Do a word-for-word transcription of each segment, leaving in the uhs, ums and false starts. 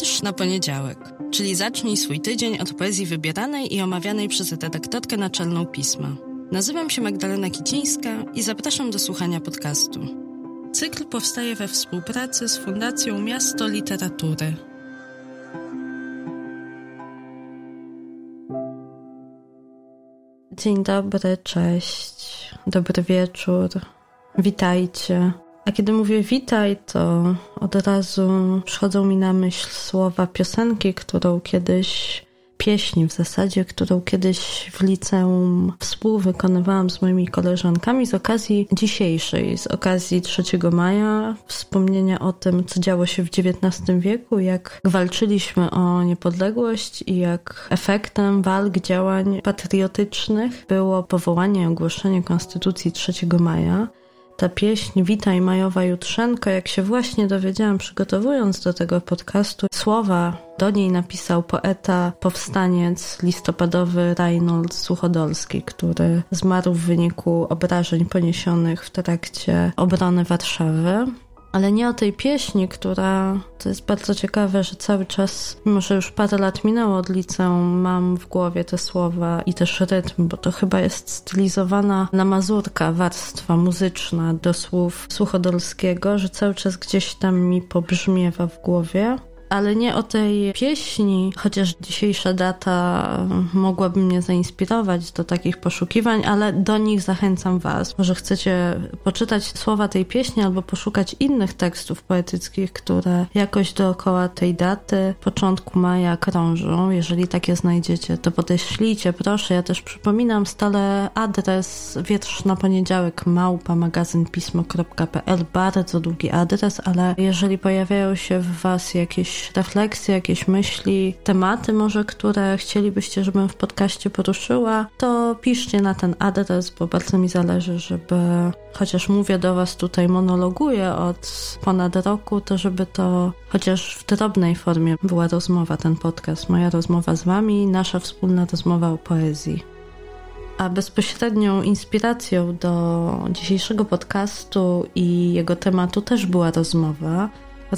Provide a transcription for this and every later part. Wiersz na poniedziałek, czyli zacznij swój tydzień od poezji wybieranej i omawianej przez redaktorkę naczelną Pisma. Nazywam się Magdalena Kicińska i zapraszam do słuchania podcastu. Cykl powstaje we współpracy z Fundacją Miasto Literatury. Dzień dobry, cześć, dobry wieczór, witajcie. A kiedy mówię witaj, to od razu przychodzą mi na myśl słowa piosenki, którą kiedyś, pieśni w zasadzie, którą kiedyś w liceum współwykonywałam z moimi koleżankami z okazji dzisiejszej, z okazji trzeciego maja, wspomnienia o tym, co działo się w dziewiętnastym wieku, jak walczyliśmy o niepodległość i jak efektem walk, działań patriotycznych było powołanie i ogłoszenie Konstytucji trzeciego maja. Ta pieśń Witaj Majowa Jutrzenko, jak się właśnie dowiedziałam przygotowując do tego podcastu, słowa do niej napisał poeta, powstaniec listopadowy Reinold Suchodolski, który zmarł w wyniku obrażeń poniesionych w trakcie obrony Warszawy. Ale nie o tej pieśni, która... To jest bardzo ciekawe, że cały czas, mimo że już parę lat minęło od liceum, mam w głowie te słowa i też rytm, bo to chyba jest stylizowana na mazurka warstwa muzyczna do słów Suchodolskiego, że cały czas gdzieś tam mi pobrzmiewa w głowie. Ale nie o tej pieśni, chociaż dzisiejsza data mogłaby mnie zainspirować do takich poszukiwań, ale do nich zachęcam was. Może chcecie poczytać słowa tej pieśni albo poszukać innych tekstów poetyckich, które jakoś dookoła tej daty, początku maja krążą. Jeżeli takie znajdziecie, to podeślijcie, proszę. Ja też przypominam stale adres wietrz na poniedziałek małpa magazynpismo.pl. Bardzo długi adres, ale jeżeli pojawiają się w was jakieś refleksje, jakieś myśli, tematy może, które chcielibyście, żebym w podcaście poruszyła, to piszcie na ten adres, bo bardzo mi zależy, żeby, chociaż mówię do was tutaj, monologuję od ponad roku, to żeby to chociaż w drobnej formie była rozmowa, ten podcast, moja rozmowa z wami, nasza wspólna rozmowa o poezji. A bezpośrednią inspiracją do dzisiejszego podcastu i jego tematu też była rozmowa,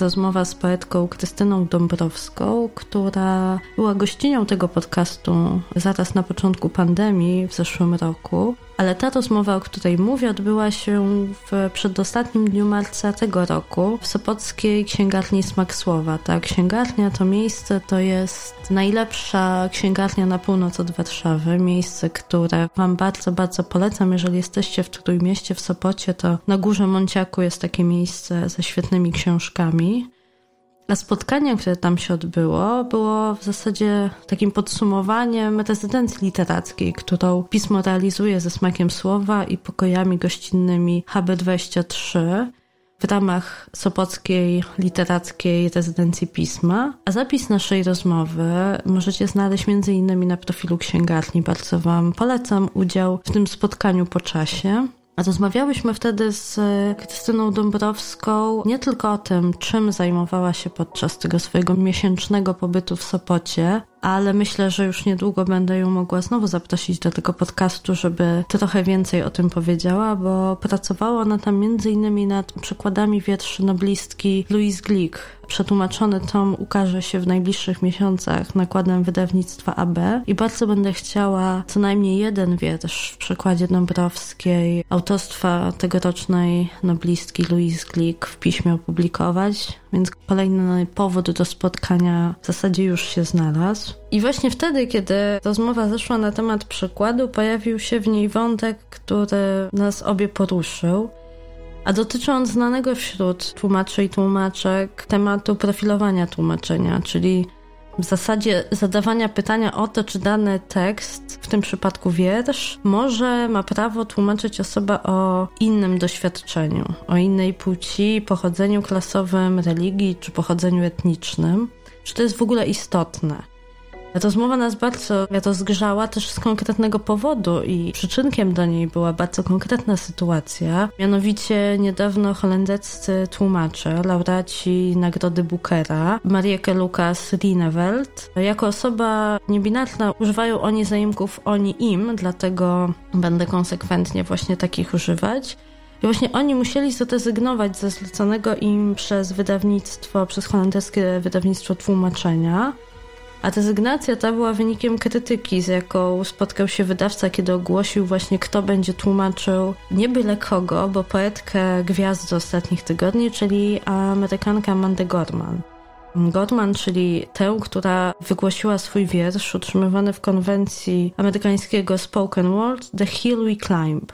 Rozmowa z poetką Krystyną Dąbrowską, która była gościnią tego podcastu zaraz na początku pandemii w zeszłym roku. Ale ta rozmowa, o której mówię, odbyła się w przedostatnim dniu marca tego roku w Sopockiej Księgarni Smaksłowa. Ta księgarnia, to miejsce, to jest najlepsza księgarnia na północ od Warszawy. Miejsce, które wam bardzo, bardzo polecam. Jeżeli jesteście w Trójmieście, w Sopocie, to na Górze Monciaku jest takie miejsce ze świetnymi książkami. A spotkanie, które tam się odbyło, było w zasadzie takim podsumowaniem rezydencji literackiej, którą Pismo realizuje ze Smakiem Słowa i pokojami gościnnymi H B dwadzieścia trzy w ramach Sopockiej Literackiej Rezydencji Pisma. A zapis naszej rozmowy możecie znaleźć między innymi na profilu księgarni. Bardzo wam polecam udział w tym spotkaniu po czasie. A rozmawiałyśmy wtedy z Krystyną Dąbrowską nie tylko o tym, czym zajmowała się podczas tego swojego miesięcznego pobytu w Sopocie, ale myślę, że już niedługo będę ją mogła znowu zaprosić do tego podcastu, żeby trochę więcej o tym powiedziała, bo pracowała ona tam między innymi nad przykładami wierszy noblistki Louise Glück. Przetłumaczony tom ukaże się w najbliższych miesiącach nakładem wydawnictwa A B i bardzo będę chciała co najmniej jeden wiersz w przykładzie Dąbrowskiej autorstwa tegorocznej noblistki Louise Glück w Piśmie opublikować, więc kolejny powód do spotkania w zasadzie już się znalazł. I właśnie wtedy, kiedy rozmowa zeszła na temat przykładu, pojawił się w niej wątek, który nas obie poruszył. A dotyczy on znanego wśród tłumaczy i tłumaczek tematu profilowania tłumaczenia, czyli w zasadzie zadawania pytania o to, czy dany tekst, w tym przypadku wiersz, może ma prawo tłumaczyć osoba o innym doświadczeniu, o innej płci, pochodzeniu klasowym, religii czy pochodzeniu etnicznym. Czy to jest w ogóle istotne? Rozmowa nas bardzo rozgrzała też z konkretnego powodu i przyczynkiem do niej była bardzo konkretna sytuacja. Mianowicie niedawno holenderscy tłumacze, laureaci Nagrody Bookera, Marieke Lucas-Rineveld, jako osoba niebinarna używają oni zaimków oni im, dlatego będę konsekwentnie właśnie takich używać. I właśnie oni musieli zadezygnować ze zleconego im przez wydawnictwo, przez holenderskie wydawnictwo tłumaczenia. A dezygnacja ta była wynikiem krytyki, z jaką spotkał się wydawca, kiedy ogłosił właśnie, kto będzie tłumaczył nie byle kogo, bo poetkę gwiazdy ostatnich tygodni, czyli Amerykankę Mandy Gorman. Gorman, czyli tę, która wygłosiła swój wiersz utrzymywany w konwencji amerykańskiego spoken word The Hill We Climb.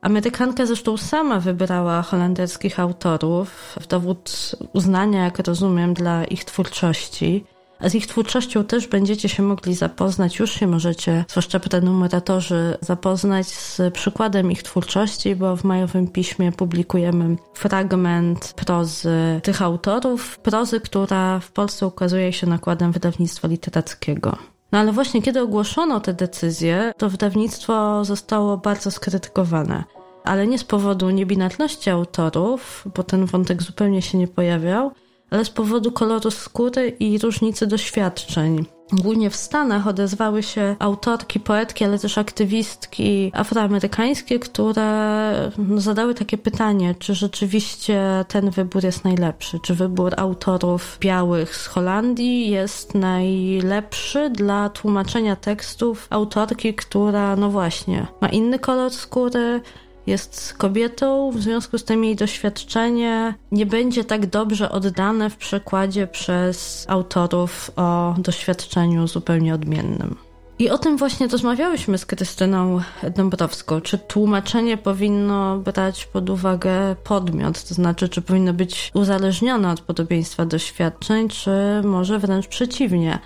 Amerykanka zresztą sama wybrała holenderskich autorów w dowód uznania, jak rozumiem, dla ich twórczości. A z ich twórczością też będziecie się mogli zapoznać, już się możecie, zwłaszcza prenumeratorzy, zapoznać z przykładem ich twórczości, bo w Majowym Piśmie publikujemy fragment prozy tych autorów, prozy, która w Polsce ukazuje się nakładem wydawnictwa literackiego. No ale właśnie kiedy ogłoszono te decyzje, to wydawnictwo zostało bardzo skrytykowane. Ale nie z powodu niebinarności autorów, bo ten wątek zupełnie się nie pojawiał, ale z powodu koloru skóry i różnicy doświadczeń. Głównie w Stanach odezwały się autorki, poetki, ale też aktywistki afroamerykańskie, które zadały takie pytanie, czy rzeczywiście ten wybór jest najlepszy, czy wybór autorów białych z Holandii jest najlepszy dla tłumaczenia tekstów autorki, która, no właśnie, ma inny kolor skóry, jest kobietą, w związku z tym jej doświadczenie nie będzie tak dobrze oddane w przekładzie przez autorów o doświadczeniu zupełnie odmiennym. I o tym właśnie rozmawiałyśmy z Krystyną Dąbrowską. Czy tłumaczenie powinno brać pod uwagę podmiot, to znaczy czy powinno być uzależnione od podobieństwa doświadczeń, czy może wręcz przeciwnie,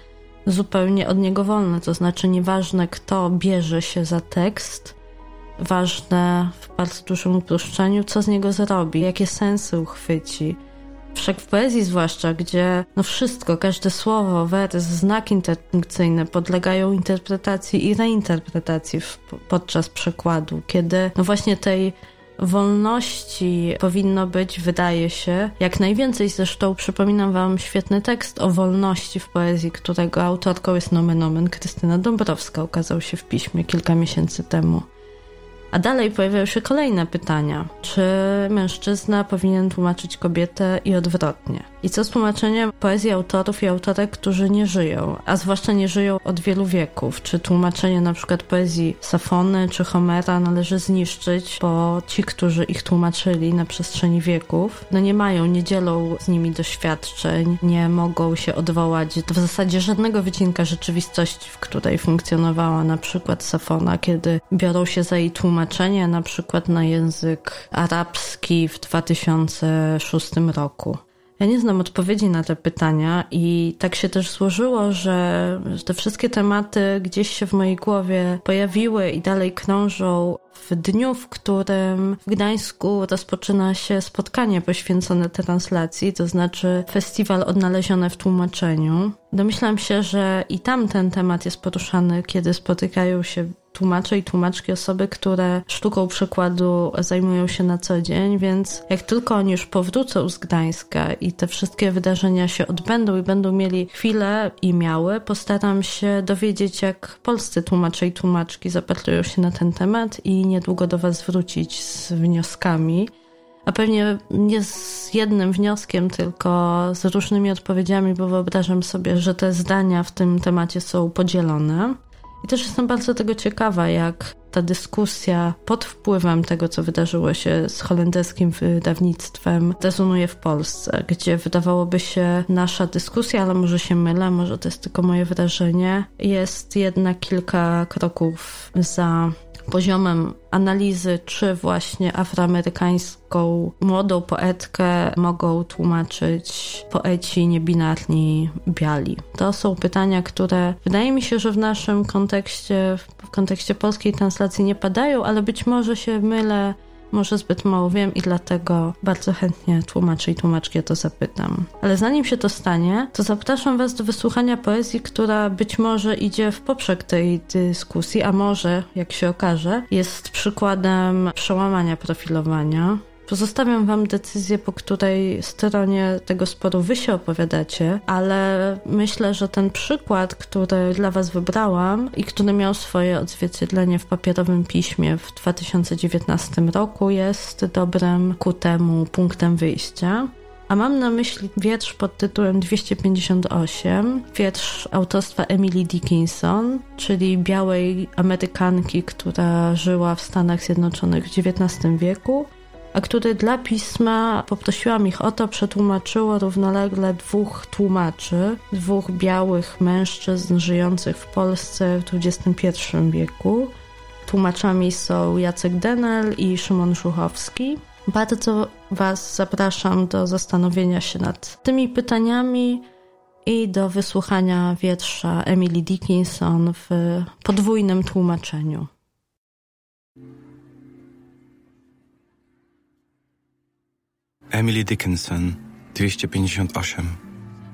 zupełnie od niego wolne, to znaczy nieważne kto bierze się za tekst, ważne w bardzo dużym uproszczeniu, co z niego zrobi, jakie sensy uchwyci. Wszak w poezji zwłaszcza, gdzie no wszystko, każde słowo, wers, znak interpunkcyjny podlegają interpretacji i reinterpretacji w, podczas przekładu, kiedy no właśnie tej wolności powinno być, wydaje się, jak najwięcej. Zresztą przypominam wam świetny tekst o wolności w poezji, którego autorką jest nomen omen Krystyna Dąbrowska, ukazał się w Piśmie kilka miesięcy temu. A dalej pojawiają się kolejne pytania. Czy mężczyzna powinien tłumaczyć kobietę i odwrotnie? I co z tłumaczeniem poezji autorów i autorek, którzy nie żyją, a zwłaszcza nie żyją od wielu wieków? Czy tłumaczenie na przykład poezji Safony czy Homera należy zniszczyć, bo ci, którzy ich tłumaczyli na przestrzeni wieków, no nie mają, nie dzielą z nimi doświadczeń, nie mogą się odwołać w zasadzie żadnego wycinka rzeczywistości, w której funkcjonowała na przykład Safona, kiedy biorą się za jej tłumaczenie, tłumaczenie na przykład na język arabski w dwa tysiące szóstym roku. Ja nie znam odpowiedzi na te pytania i tak się też złożyło, że te wszystkie tematy gdzieś się w mojej głowie pojawiły i dalej krążą w dniu, w którym w Gdańsku rozpoczyna się spotkanie poświęcone translacji, to znaczy festiwal Odnalezione w tłumaczeniu. Domyślam się, że i tam ten temat jest poruszany, kiedy spotykają się tłumacze i tłumaczki, osoby, które sztuką przekładu zajmują się na co dzień, więc jak tylko oni już powrócą z Gdańska i te wszystkie wydarzenia się odbędą i będą mieli chwilę i miały, postaram się dowiedzieć, jak polscy tłumacze i tłumaczki zapatrują się na ten temat i niedługo do was wrócić z wnioskami. A pewnie nie z jednym wnioskiem, tylko z różnymi odpowiedziami, bo wyobrażam sobie, że te zdania w tym temacie są podzielone. I też jestem bardzo tego ciekawa, jak ta dyskusja pod wpływem tego, co wydarzyło się z holenderskim wydawnictwem, rezonuje w Polsce, gdzie wydawałoby się nasza dyskusja, ale może się mylę, może to jest tylko moje wrażenie, jest jednak kilka kroków za poziomem analizy, czy właśnie afroamerykańską młodą poetkę mogą tłumaczyć poeci niebinarni biali. To są pytania, które wydaje mi się, że w naszym kontekście, w kontekście polskiej translacji nie padają, ale być może się mylę, może zbyt mało wiem i dlatego bardzo chętnie tłumaczy i tłumaczki o to zapytam. Ale zanim się to stanie, to zapraszam was do wysłuchania poezji, która być może idzie w poprzek tej dyskusji, a może, jak się okaże, jest przykładem przełamania profilowania. Pozostawiam wam decyzję, po której stronie tego sporu wy się opowiadacie, ale myślę, że ten przykład, który dla was wybrałam i który miał swoje odzwierciedlenie w papierowym piśmie w dwa tysiące dziewiętnastym roku, jest dobrym ku temu punktem wyjścia. A mam na myśli wiersz pod tytułem dwieście pięćdziesiąt osiem, wiersz autorstwa Emily Dickinson, czyli białej Amerykanki, która żyła w Stanach Zjednoczonych w dziewiętnastym wieku, a który dla pisma, poprosiłam ich o to, przetłumaczyło równolegle dwóch tłumaczy, dwóch białych mężczyzn żyjących w Polsce w dwudziestym pierwszym wieku. Tłumaczami są Jacek Denel i Szymon Żuchowski. Bardzo was zapraszam do zastanowienia się nad tymi pytaniami i do wysłuchania wiersza Emily Dickinson w podwójnym tłumaczeniu. Emily Dickinson, dwieście pięćdziesiąt osiem.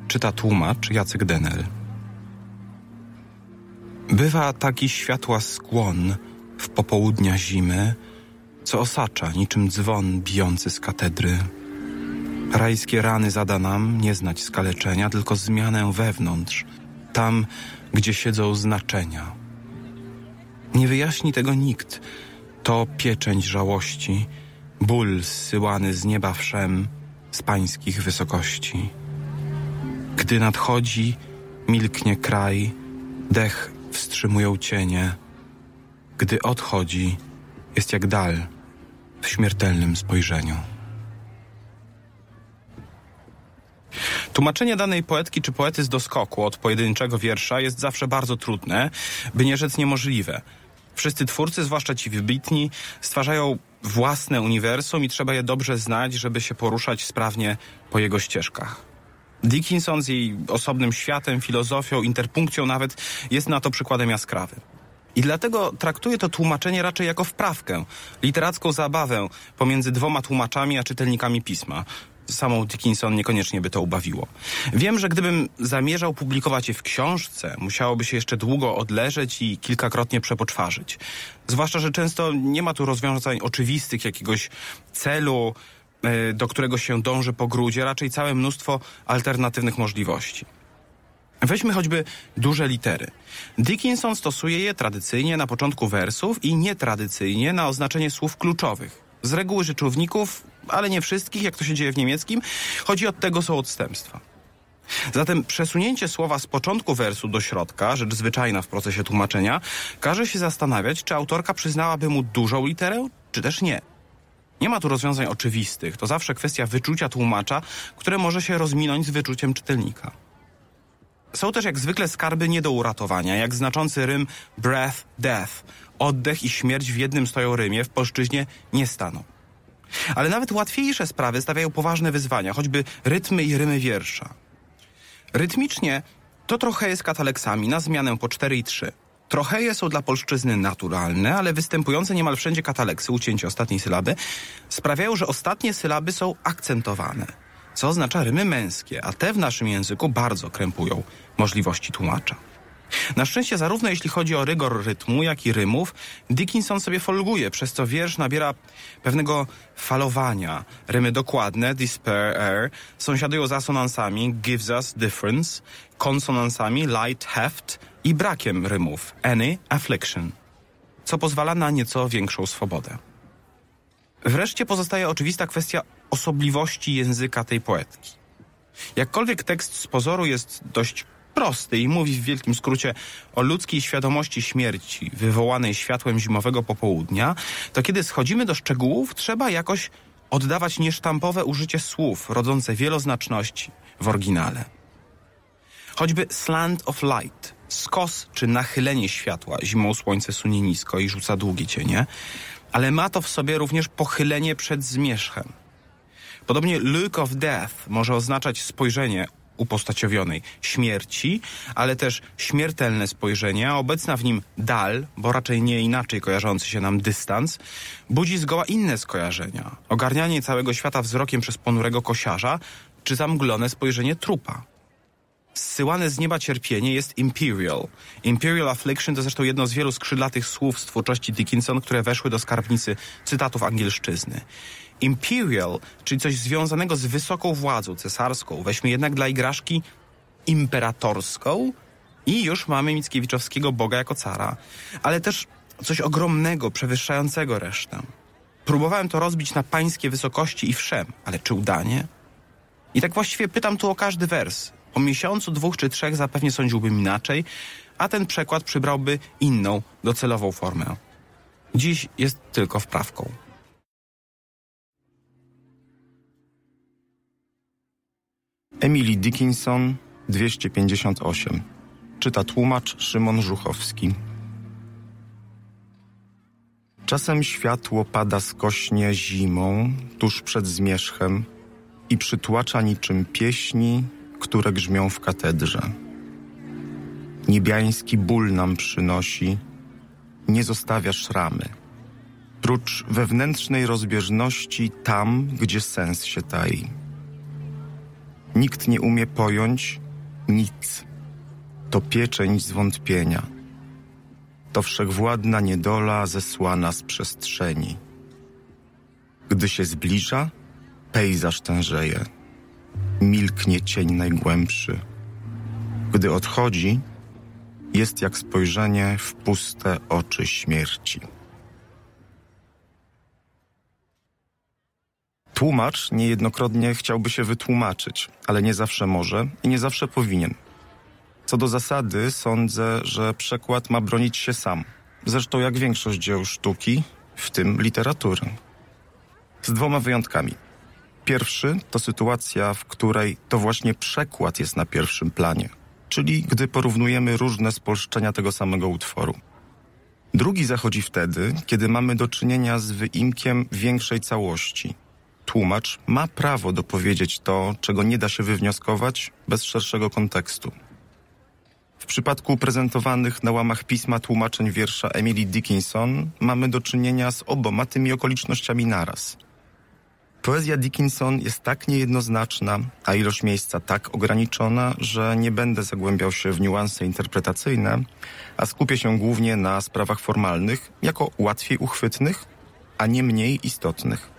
Czyta tłumacz Jacek Denel. Bywa taki światła skłon w popołudnia zimy, co osacza niczym dzwon bijący z katedry. Rajskie rany zada nam nie znać skaleczenia, tylko zmianę wewnątrz, tam, gdzie siedzą znaczenia. Nie wyjaśni tego nikt, to pieczęć żałości, ból zsyłany z nieba wszem, z pańskich wysokości. Gdy nadchodzi, milknie kraj, dech wstrzymują cienie. Gdy odchodzi, jest jak dal w śmiertelnym spojrzeniu. Tłumaczenie danej poetki czy poety z doskoku od pojedynczego wiersza jest zawsze bardzo trudne, by nie rzec niemożliwe. Wszyscy twórcy, zwłaszcza ci wybitni, stwarzają własne uniwersum i trzeba je dobrze znać, żeby się poruszać sprawnie po jego ścieżkach. Dickinson z jej osobnym światem, filozofią, interpunkcją nawet jest na to przykładem jaskrawym. I dlatego traktuje to tłumaczenie raczej jako wprawkę, literacką zabawę pomiędzy dwoma tłumaczami a czytelnikami pisma. Samą Dickinson niekoniecznie by to ubawiło. Wiem, że gdybym zamierzał publikować je w książce, musiałoby się jeszcze długo odleżeć i kilkakrotnie przepoczwarzyć. Zwłaszcza, że często nie ma tu rozwiązań oczywistych, jakiegoś celu, do którego się dąży po grudzie, raczej całe mnóstwo alternatywnych możliwości. Weźmy choćby duże litery. Dickinson stosuje je tradycyjnie na początku wersów i nietradycyjnie na oznaczenie słów kluczowych. Z reguły rzeczowników, ale nie wszystkich, jak to się dzieje w niemieckim, choć od tego są odstępstwa. Zatem przesunięcie słowa z początku wersu do środka, rzecz zwyczajna w procesie tłumaczenia, każe się zastanawiać, czy autorka przyznałaby mu dużą literę, czy też nie. Nie ma tu rozwiązań oczywistych, to zawsze kwestia wyczucia tłumacza, które może się rozminąć z wyczuciem czytelnika. Są też jak zwykle skarby nie do uratowania, jak znaczący rym breath, death. Oddech i śmierć w jednym stoją rymie, w polszczyźnie nie staną. Ale nawet łatwiejsze sprawy stawiają poważne wyzwania, choćby rytmy i rymy wiersza. Rytmicznie to trocheje z kataleksami na zmianę po cztery i trzy. Trocheje są dla polszczyzny naturalne, ale występujące niemal wszędzie kataleksy, ucięcie ostatniej sylaby, sprawiają, że ostatnie sylaby są akcentowane, co oznacza rymy męskie, a te w naszym języku bardzo krępują możliwości tłumacza. Na szczęście zarówno jeśli chodzi o rygor rytmu, jak i rymów, Dickinson sobie folguje, przez co wiersz nabiera pewnego falowania. Rymy dokładne, despair, air, sąsiadują z asonansami, gives us, difference, konsonansami, light, heft i brakiem rymów, any, affliction, co pozwala na nieco większą swobodę. Wreszcie pozostaje oczywista kwestia osobliwości języka tej poetki. Jakkolwiek tekst z pozoru jest dość prosty i mówi w wielkim skrócie o ludzkiej świadomości śmierci wywołanej światłem zimowego popołudnia, to kiedy schodzimy do szczegółów, trzeba jakoś oddawać niesztampowe użycie słów rodzące wieloznaczności w oryginale. Choćby slant of light, skos czy nachylenie światła, zimą słońce sunie nisko i rzuca długie cienie, ale ma to w sobie również pochylenie przed zmierzchem. Podobnie look of death może oznaczać spojrzenie upostaciowionej śmierci, ale też śmiertelne spojrzenie, a obecna w nim dal, bo raczej nie inaczej kojarzący się nam dystans, budzi zgoła inne skojarzenia. Ogarnianie całego świata wzrokiem przez ponurego kosiarza, czy zamglone spojrzenie trupa. Zsyłane z nieba cierpienie jest imperial. Imperial affliction to zresztą jedno z wielu skrzydlatych słów z twórczości Dickinson, które weszły do skarbnicy cytatów angielszczyzny. Imperial, czyli coś związanego z wysoką władzą cesarską. Weźmy jednak dla igraszki imperatorską i już mamy Mickiewiczowskiego Boga jako cara. Ale też coś ogromnego, przewyższającego resztę. Próbowałem to rozbić na pańskie wysokości i wszem, ale czy udanie? I tak właściwie pytam tu o każdy wers. Po miesiącu, dwóch czy trzech zapewnie sądziłbym inaczej, a ten przekład przybrałby inną, docelową formę. Dziś jest tylko wprawką. Emily Dickinson, dwieście pięćdziesiąt osiem. Czyta tłumacz Szymon Żuchowski. Czasem światło pada skośnie zimą, tuż przed zmierzchem i przytłacza niczym pieśni, które grzmią w katedrze. Niebiański ból nam przynosi, nie zostawia szramy, prócz wewnętrznej rozbieżności tam, gdzie sens się tai. Nikt nie umie pojąć nic. To pieczęć zwątpienia. To wszechwładna niedola zesłana z przestrzeni. Gdy się zbliża, pejzaż tężeje. Milknie cień najgłębszy. Gdy odchodzi, jest jak spojrzenie w puste oczy śmierci. Tłumacz niejednokrotnie chciałby się wytłumaczyć, ale nie zawsze może i nie zawsze powinien. Co do zasady sądzę, że przekład ma bronić się sam. Zresztą jak większość dzieł sztuki, w tym literatury. Z dwoma wyjątkami. Pierwszy to sytuacja, w której to właśnie przekład jest na pierwszym planie, czyli gdy porównujemy różne spolszczenia tego samego utworu. Drugi zachodzi wtedy, kiedy mamy do czynienia z wyimkiem większej całości. Tłumacz ma prawo dopowiedzieć to, czego nie da się wywnioskować bez szerszego kontekstu. W przypadku prezentowanych na łamach pisma tłumaczeń wiersza Emily Dickinson mamy do czynienia z oboma tymi okolicznościami naraz. Poezja Dickinson jest tak niejednoznaczna, a ilość miejsca tak ograniczona, że nie będę zagłębiał się w niuanse interpretacyjne, a skupię się głównie na sprawach formalnych, jako łatwiej uchwytnych, a nie mniej istotnych.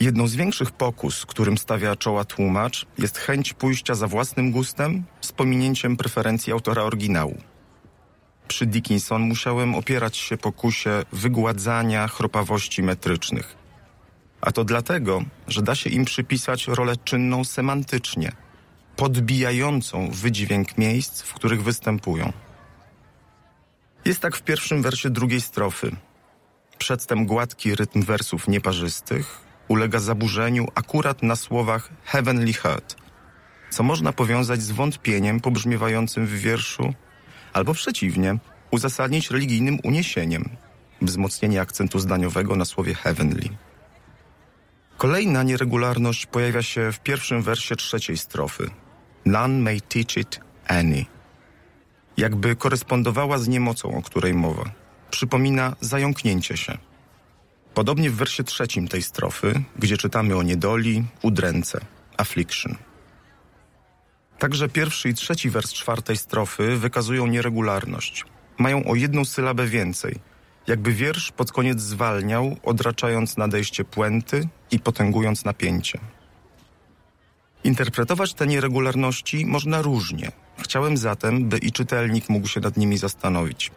Jedną z większych pokus, którym stawia czoła tłumacz, jest chęć pójścia za własnym gustem z pominięciem preferencji autora oryginału. Przy Dickinson musiałem opierać się pokusie wygładzania chropawości metrycznych. A to dlatego, że da się im przypisać rolę czynną semantycznie, podbijającą wydźwięk miejsc, w których występują. Jest tak w pierwszym wersie drugiej strofy. Przedtem gładki rytm wersów nieparzystych ulega zaburzeniu akurat na słowach Heavenly Heart, co można powiązać z wątpieniem pobrzmiewającym w wierszu, albo przeciwnie, uzasadnić religijnym uniesieniem, wzmocnienie akcentu zdaniowego na słowie heavenly. Kolejna nieregularność pojawia się w pierwszym wersie trzeciej strofy. None may teach it any. Jakby korespondowała z niemocą, o której mowa. Przypomina zająknięcie się. Podobnie w wersie trzecim tej strofy, gdzie czytamy o niedoli, udręce, affliction. Także pierwszy i trzeci wers czwartej strofy wykazują nieregularność. Mają o jedną sylabę więcej. Jakby wiersz pod koniec zwalniał, odraczając nadejście puenty i potęgując napięcie. Interpretować te nieregularności można różnie. Chciałem zatem, by i czytelnik mógł się nad nimi zastanowić.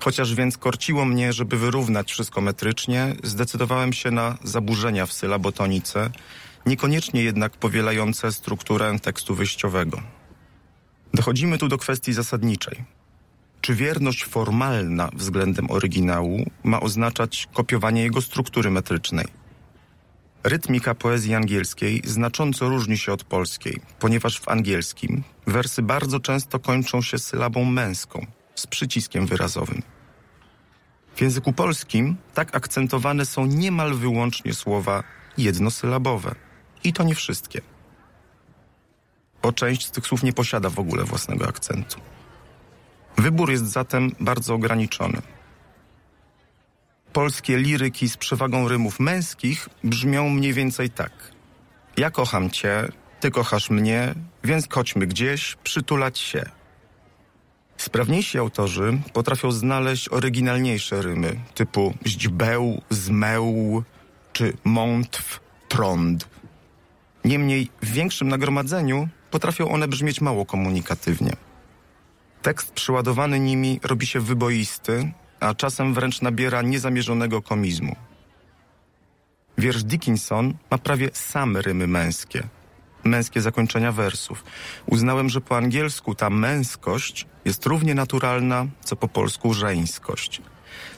Chociaż więc korciło mnie, żeby wyrównać wszystko metrycznie, zdecydowałem się na zaburzenia w sylabotonice, niekoniecznie jednak powielające strukturę tekstu wyjściowego. Dochodzimy tu do kwestii zasadniczej. Czy wierność formalna względem oryginału ma oznaczać kopiowanie jego struktury metrycznej? Rytmika poezji angielskiej znacząco różni się od polskiej, ponieważ w angielskim wersy bardzo często kończą się sylabą męską, z przyciskiem wyrazowym. W języku polskim tak akcentowane są niemal wyłącznie słowa jednosylabowe. I to nie wszystkie. Bo część z tych słów nie posiada w ogóle własnego akcentu. Wybór jest zatem bardzo ograniczony. Polskie liryki z przewagą rymów męskich brzmią mniej więcej tak. Ja kocham cię, ty kochasz mnie, więc chodźmy gdzieś przytulać się. Sprawniejsi autorzy potrafią znaleźć oryginalniejsze rymy, typu źdźbeł, zmeł czy mątw, trąd. Niemniej w większym nagromadzeniu potrafią one brzmieć mało komunikatywnie. Tekst przyładowany nimi robi się wyboisty, a czasem wręcz nabiera niezamierzonego komizmu. Wiersz Dickinson ma prawie same rymy męskie, męskie zakończenia wersów. Uznałem, że po angielsku ta męskość jest równie naturalna, co po polsku żeńskość.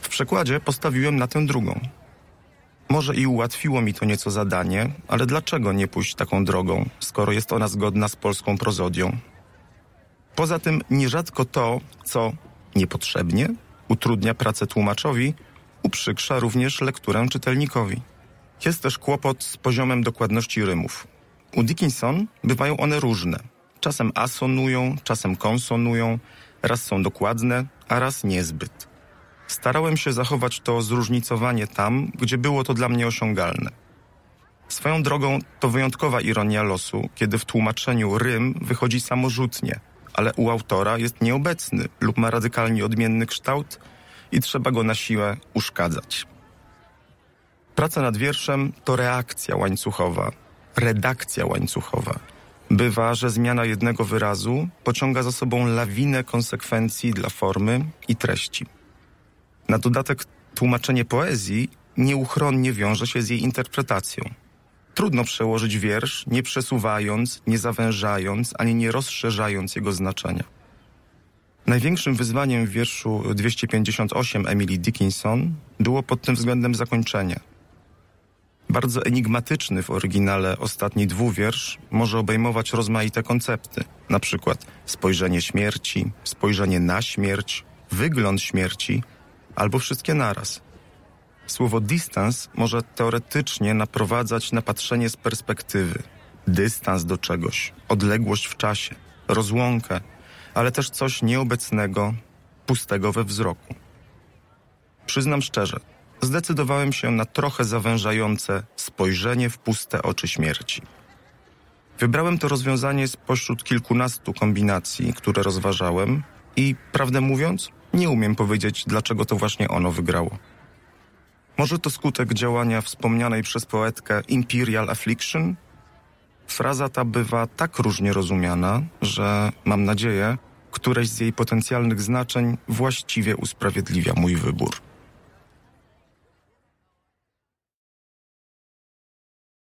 W przekładzie postawiłem na tę drugą. Może i ułatwiło mi to nieco zadanie, ale dlaczego nie pójść taką drogą, skoro jest ona zgodna z polską prozodią? Poza tym nierzadko to, co niepotrzebnie utrudnia pracę tłumaczowi, uprzykrza również lekturę czytelnikowi. Jest też kłopot z poziomem dokładności rymów. U Dickinson bywają one różne. Czasem asonują, czasem konsonują, raz są dokładne, a raz niezbyt. Starałem się zachować to zróżnicowanie tam, gdzie było to dla mnie osiągalne. Swoją drogą to wyjątkowa ironia losu, kiedy w tłumaczeniu rym wychodzi samorzutnie, ale u autora jest nieobecny lub ma radykalnie odmienny kształt i trzeba go na siłę uszkadzać. Praca nad wierszem to reakcja łańcuchowa, redakcja łańcuchowa. Bywa, że zmiana jednego wyrazu pociąga za sobą lawinę konsekwencji dla formy i treści. Na dodatek tłumaczenie poezji nieuchronnie wiąże się z jej interpretacją. Trudno przełożyć wiersz, nie przesuwając, nie zawężając, ani nie rozszerzając jego znaczenia. Największym wyzwaniem w wierszu dwieście pięćdziesiąt osiem Emily Dickinson było pod tym względem zakończenie. Bardzo enigmatyczny w oryginale ostatni dwuwiersz może obejmować rozmaite koncepty, na przykład spojrzenie śmierci, spojrzenie na śmierć, wygląd śmierci, albo wszystkie naraz. Słowo dystans może teoretycznie naprowadzać na patrzenie z perspektywy. Dystans do czegoś, odległość w czasie, rozłąkę, ale też coś nieobecnego, pustego we wzroku. Przyznam szczerze, zdecydowałem się na trochę zawężające spojrzenie w puste oczy śmierci. Wybrałem to rozwiązanie spośród kilkunastu kombinacji, które rozważałem i, prawdę mówiąc, nie umiem powiedzieć, dlaczego to właśnie ono wygrało. Może to skutek działania wspomnianej przez poetkę Imperial Affliction? Fraza ta bywa tak różnie rozumiana, że, mam nadzieję, któreś z jej potencjalnych znaczeń właściwie usprawiedliwia mój wybór.